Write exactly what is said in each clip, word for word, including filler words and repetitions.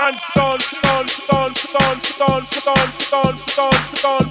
man son, son, son, son, son, son, son, son, son, son.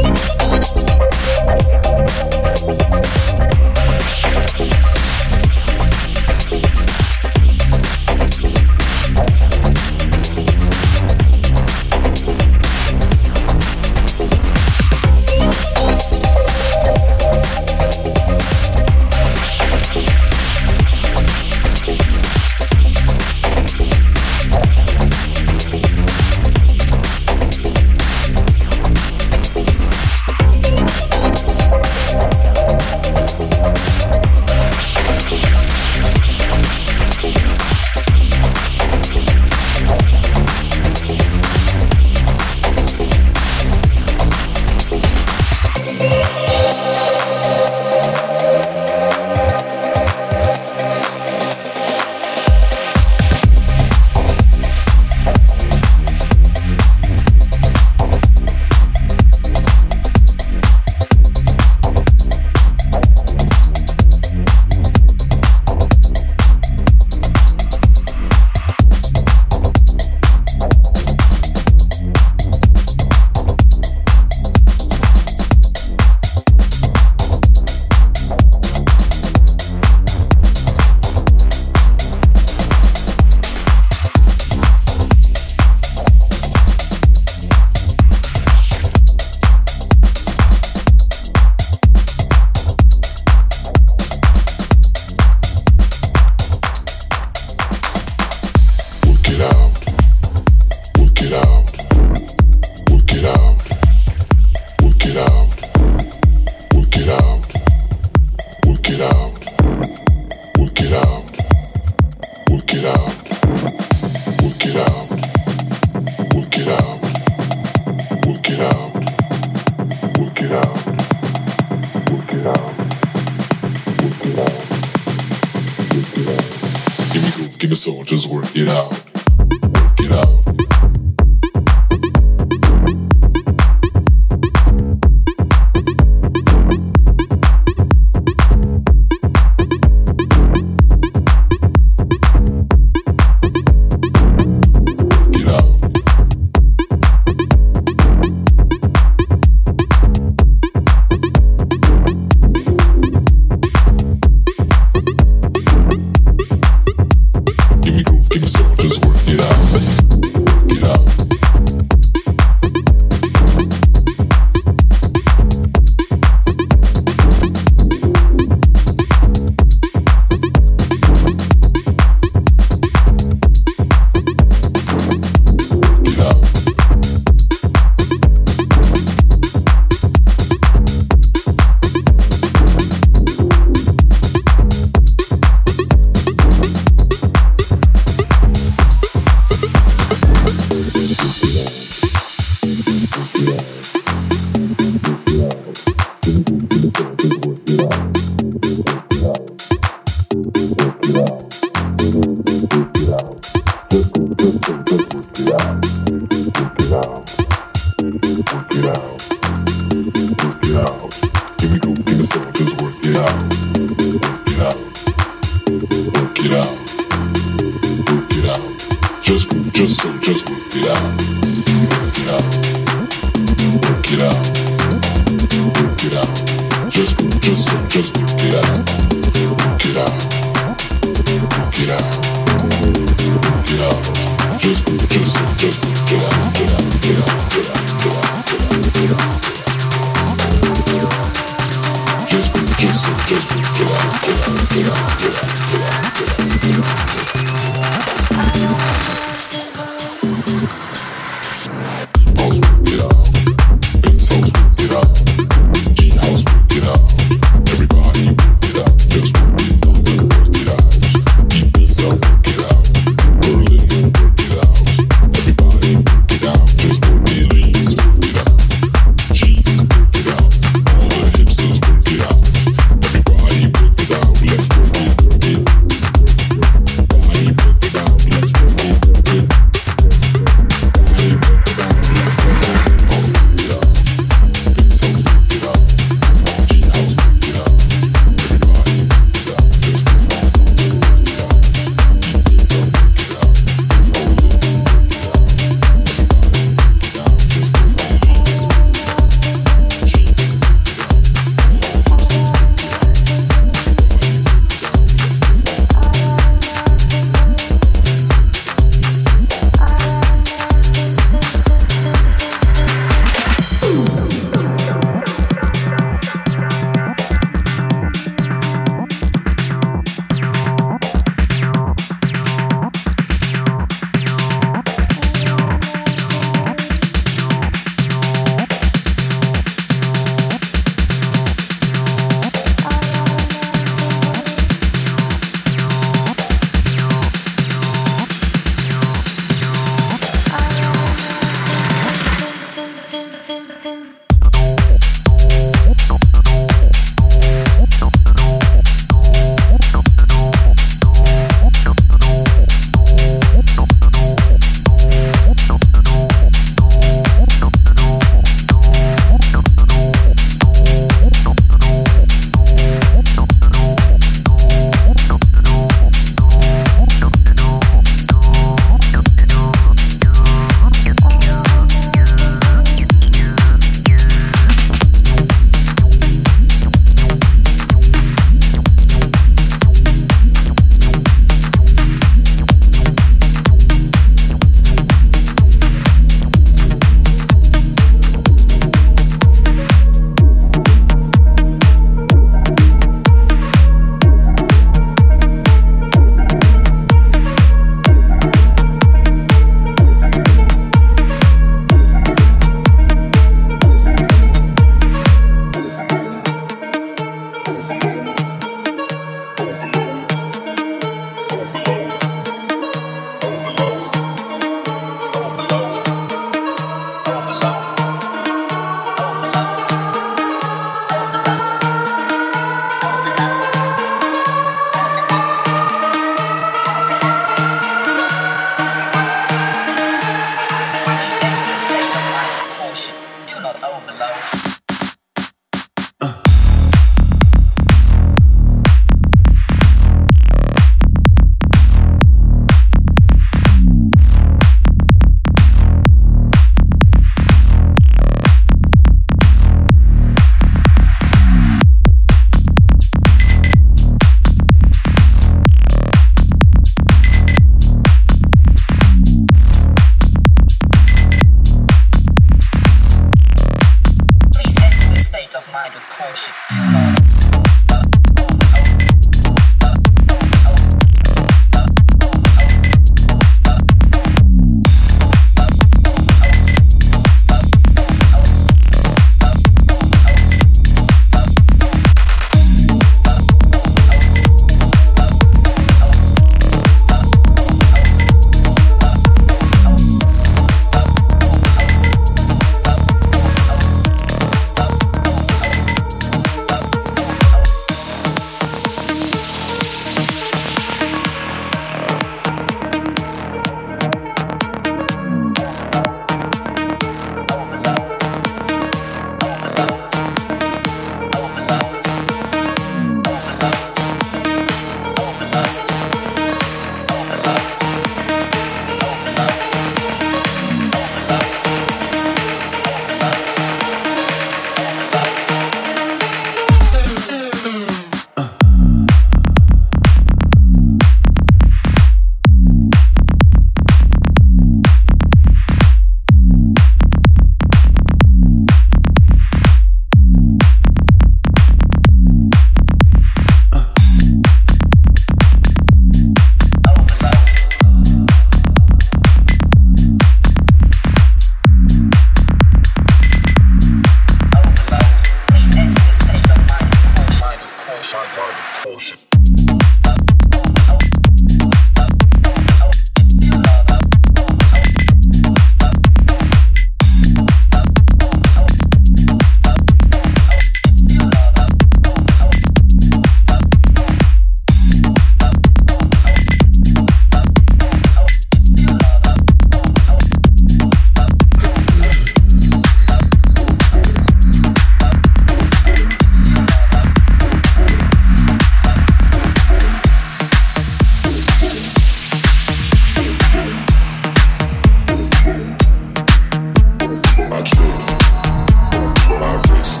my trip, my wrist,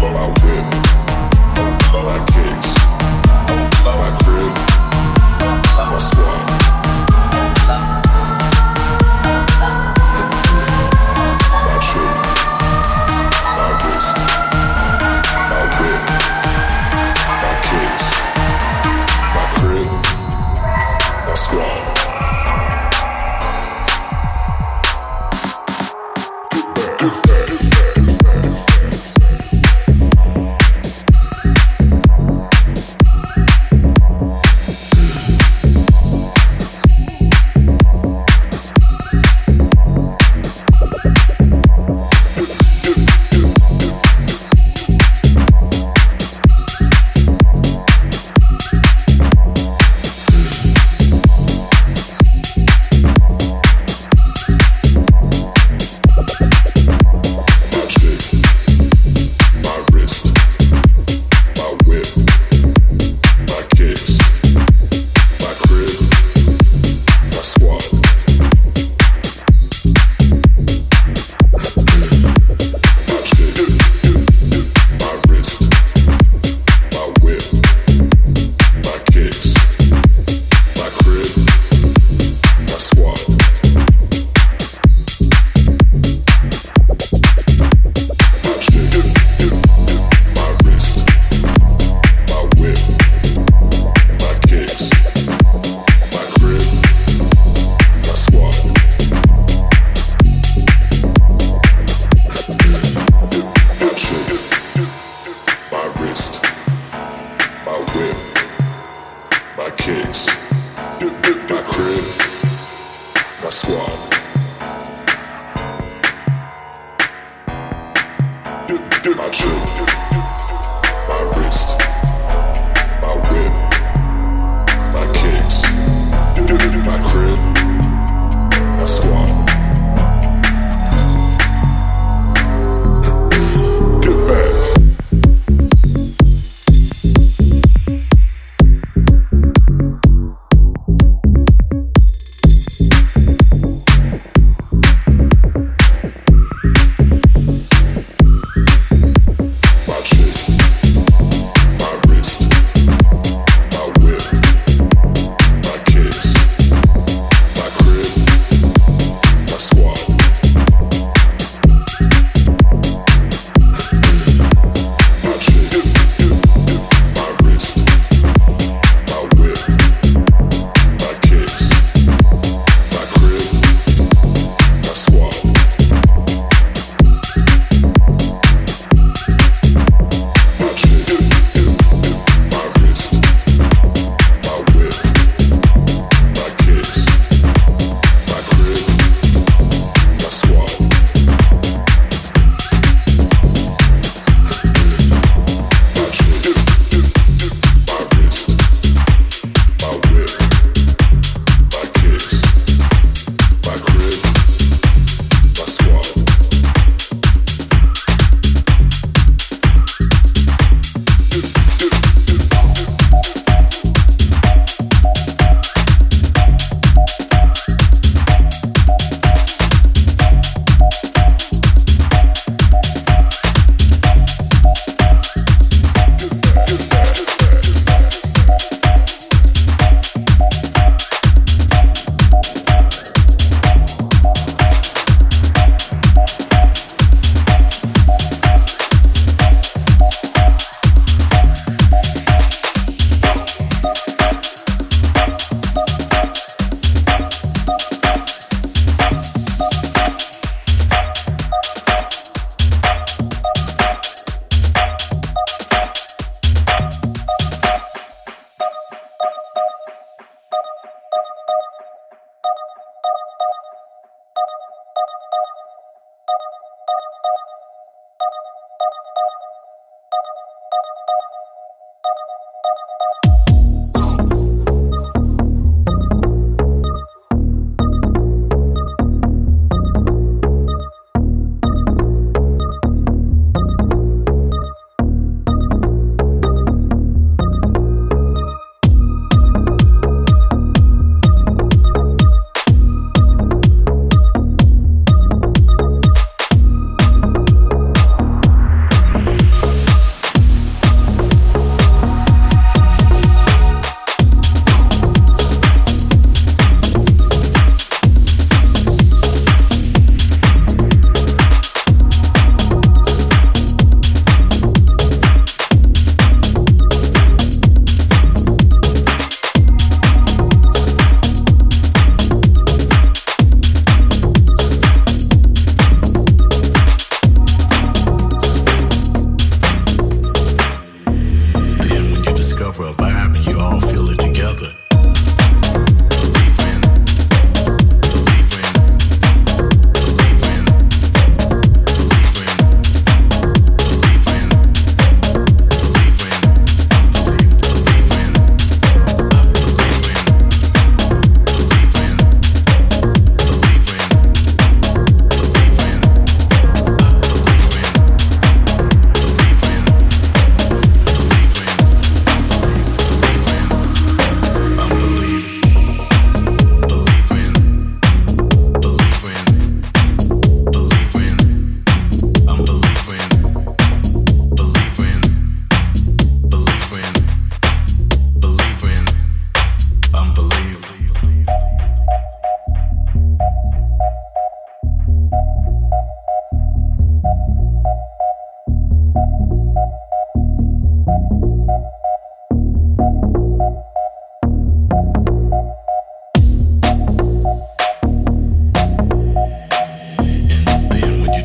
my whip, my kicks, my crib, my squad. My trip, my wrist, my whip, my kicks, my crib, my squad.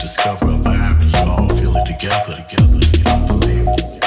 discover a vibe and you all feel it together, together. You don't believe it. Love.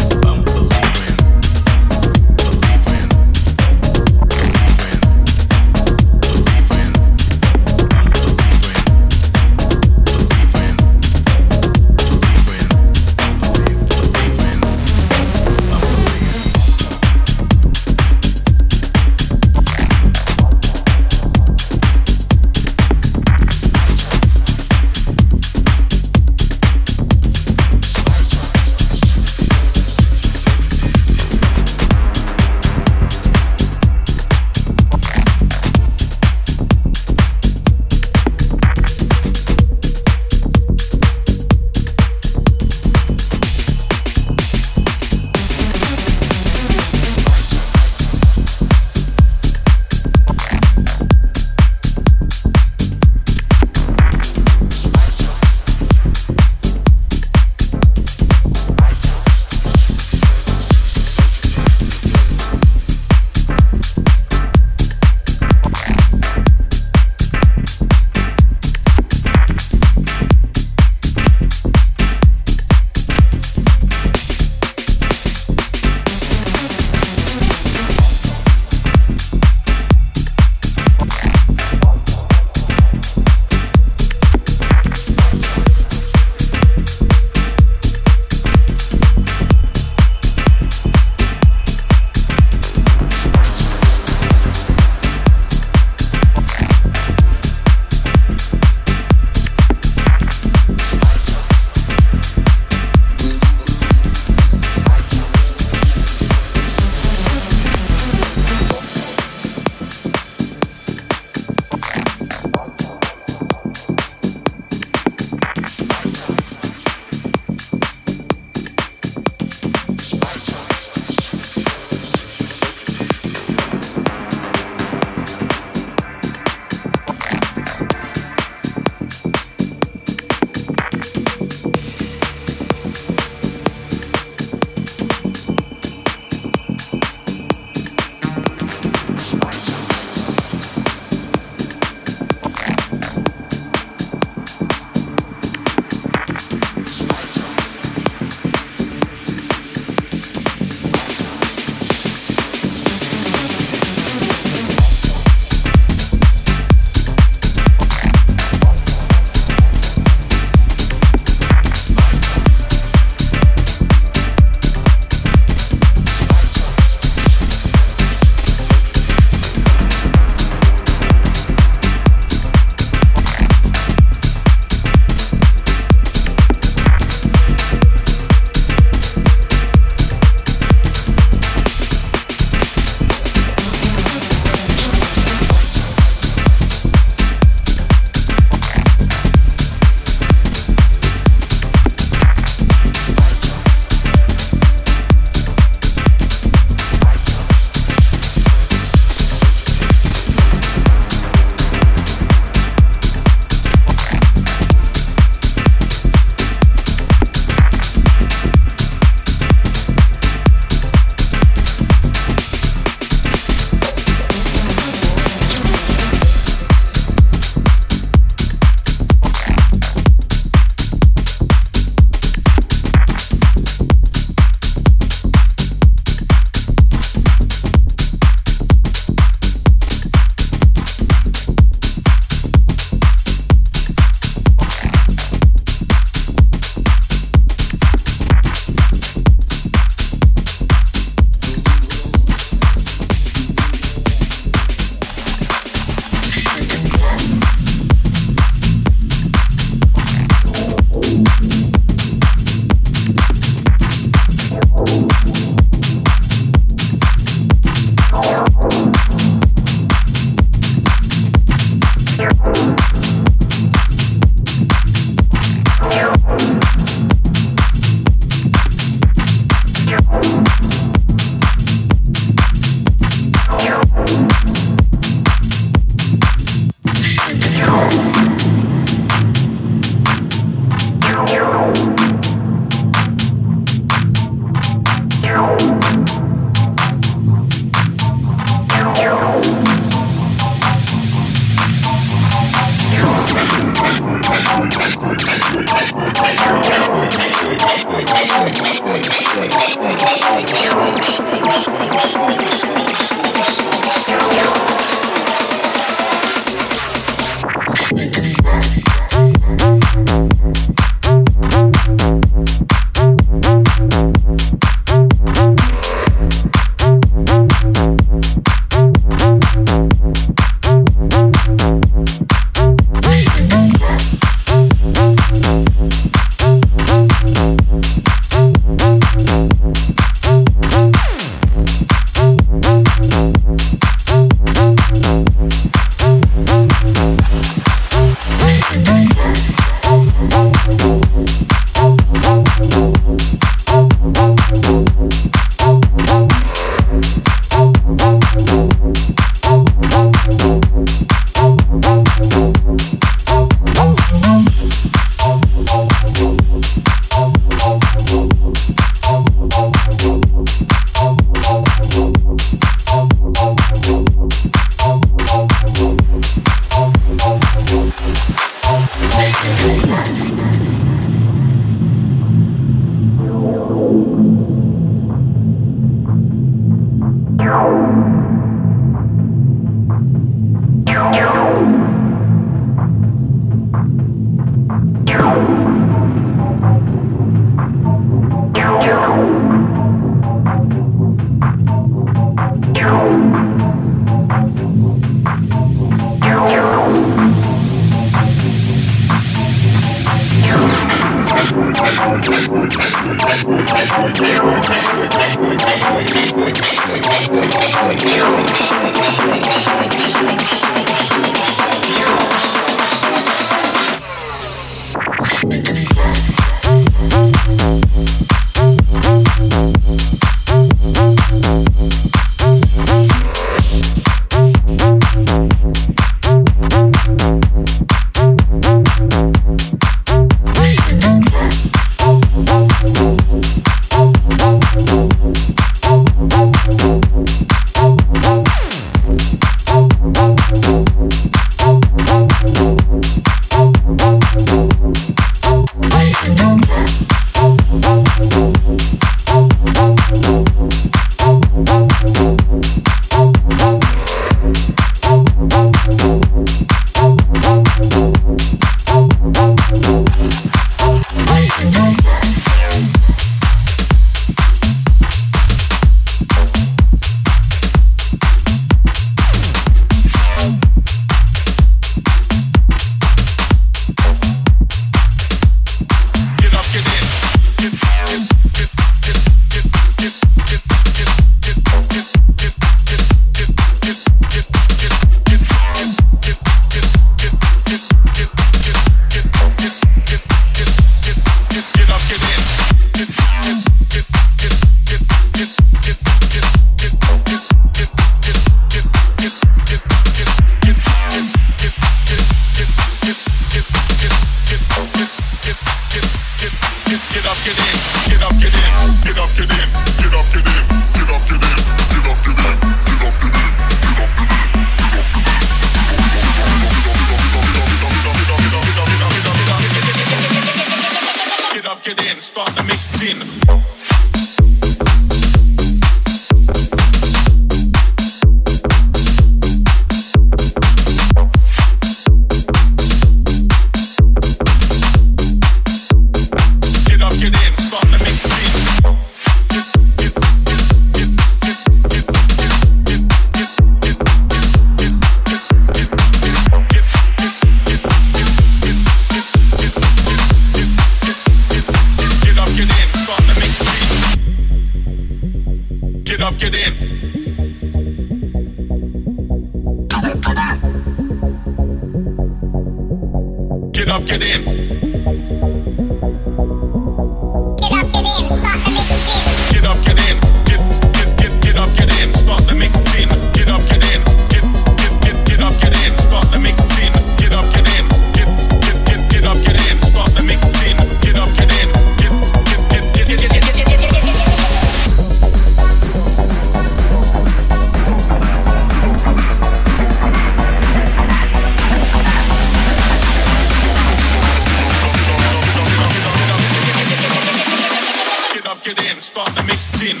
it in, start the mixing.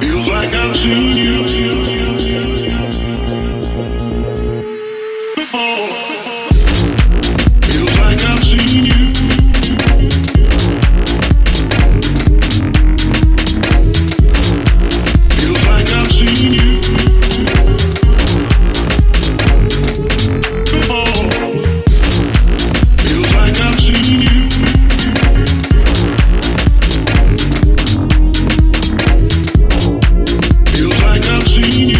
Feels like I'm seeing you, you, you, you, you before. Feels like I'm seeing you. Feels like I'm seeing you before. Feels like I'm seeing you. Thank you.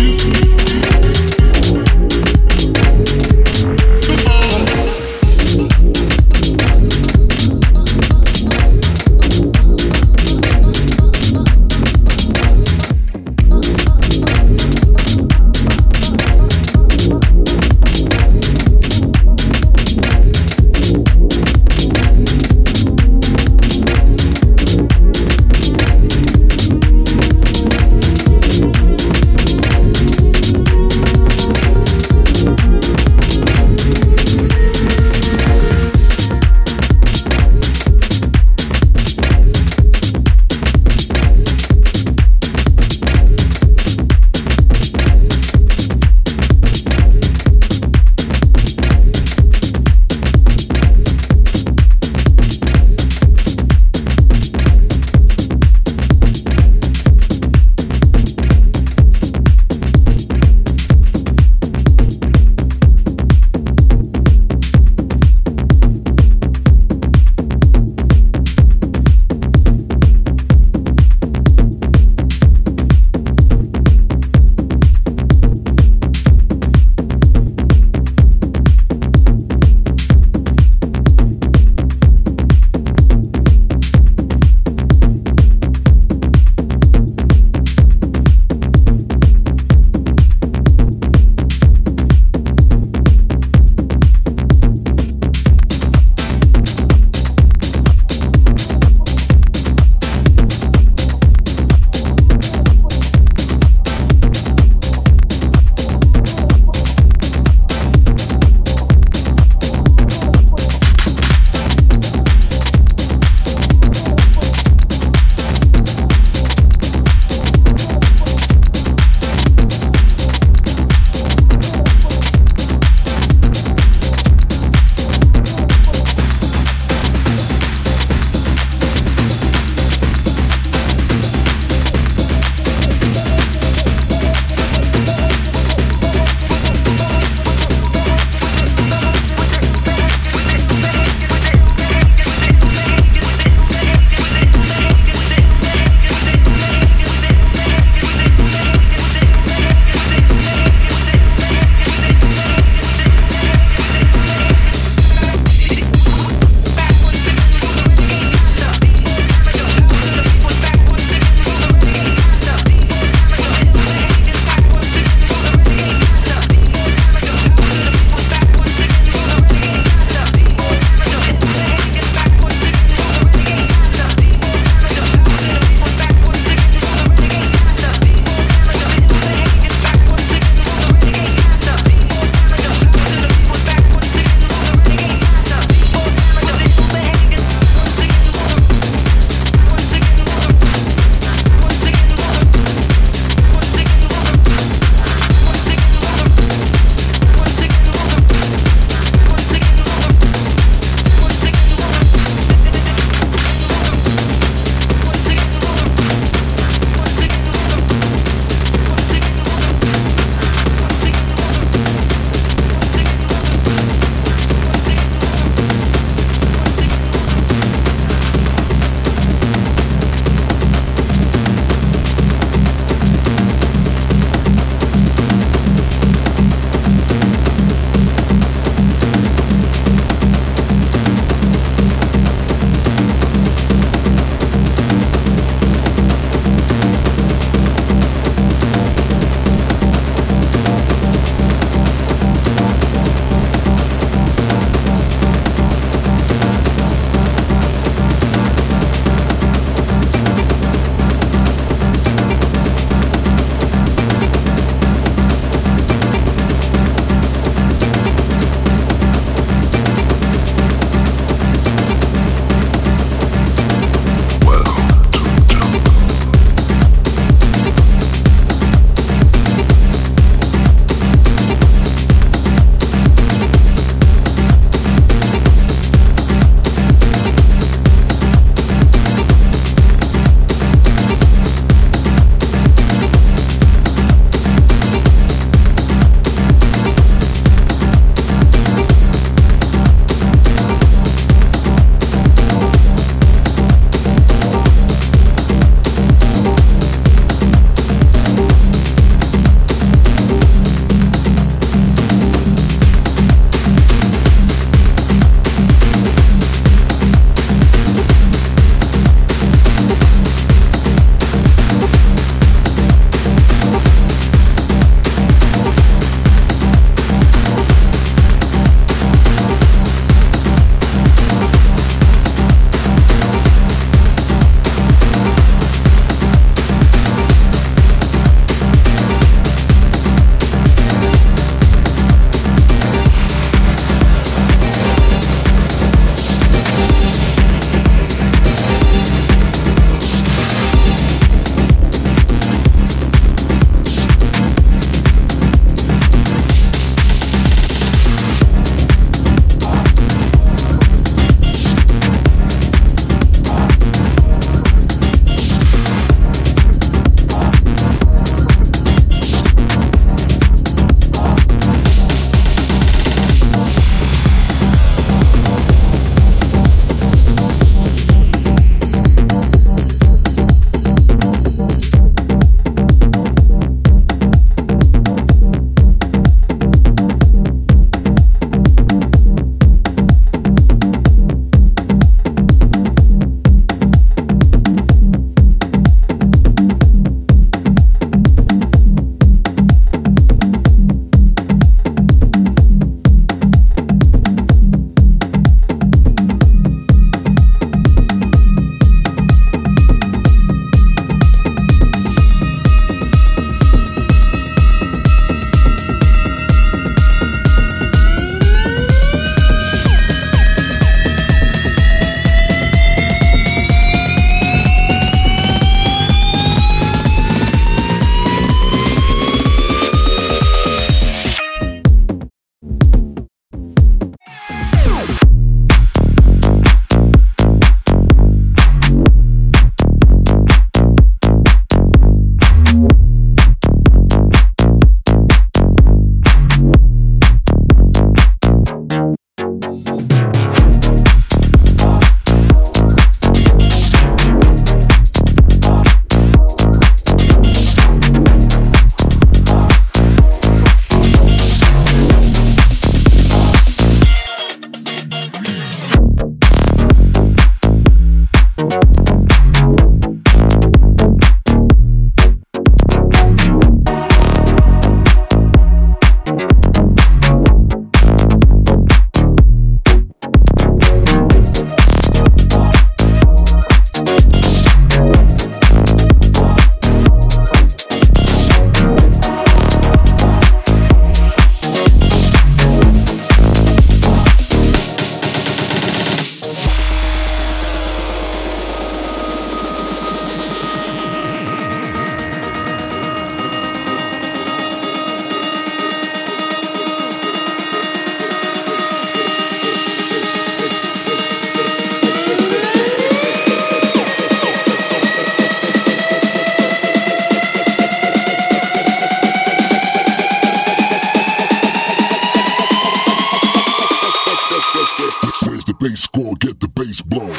gonna get the bass blown.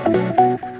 Thank you.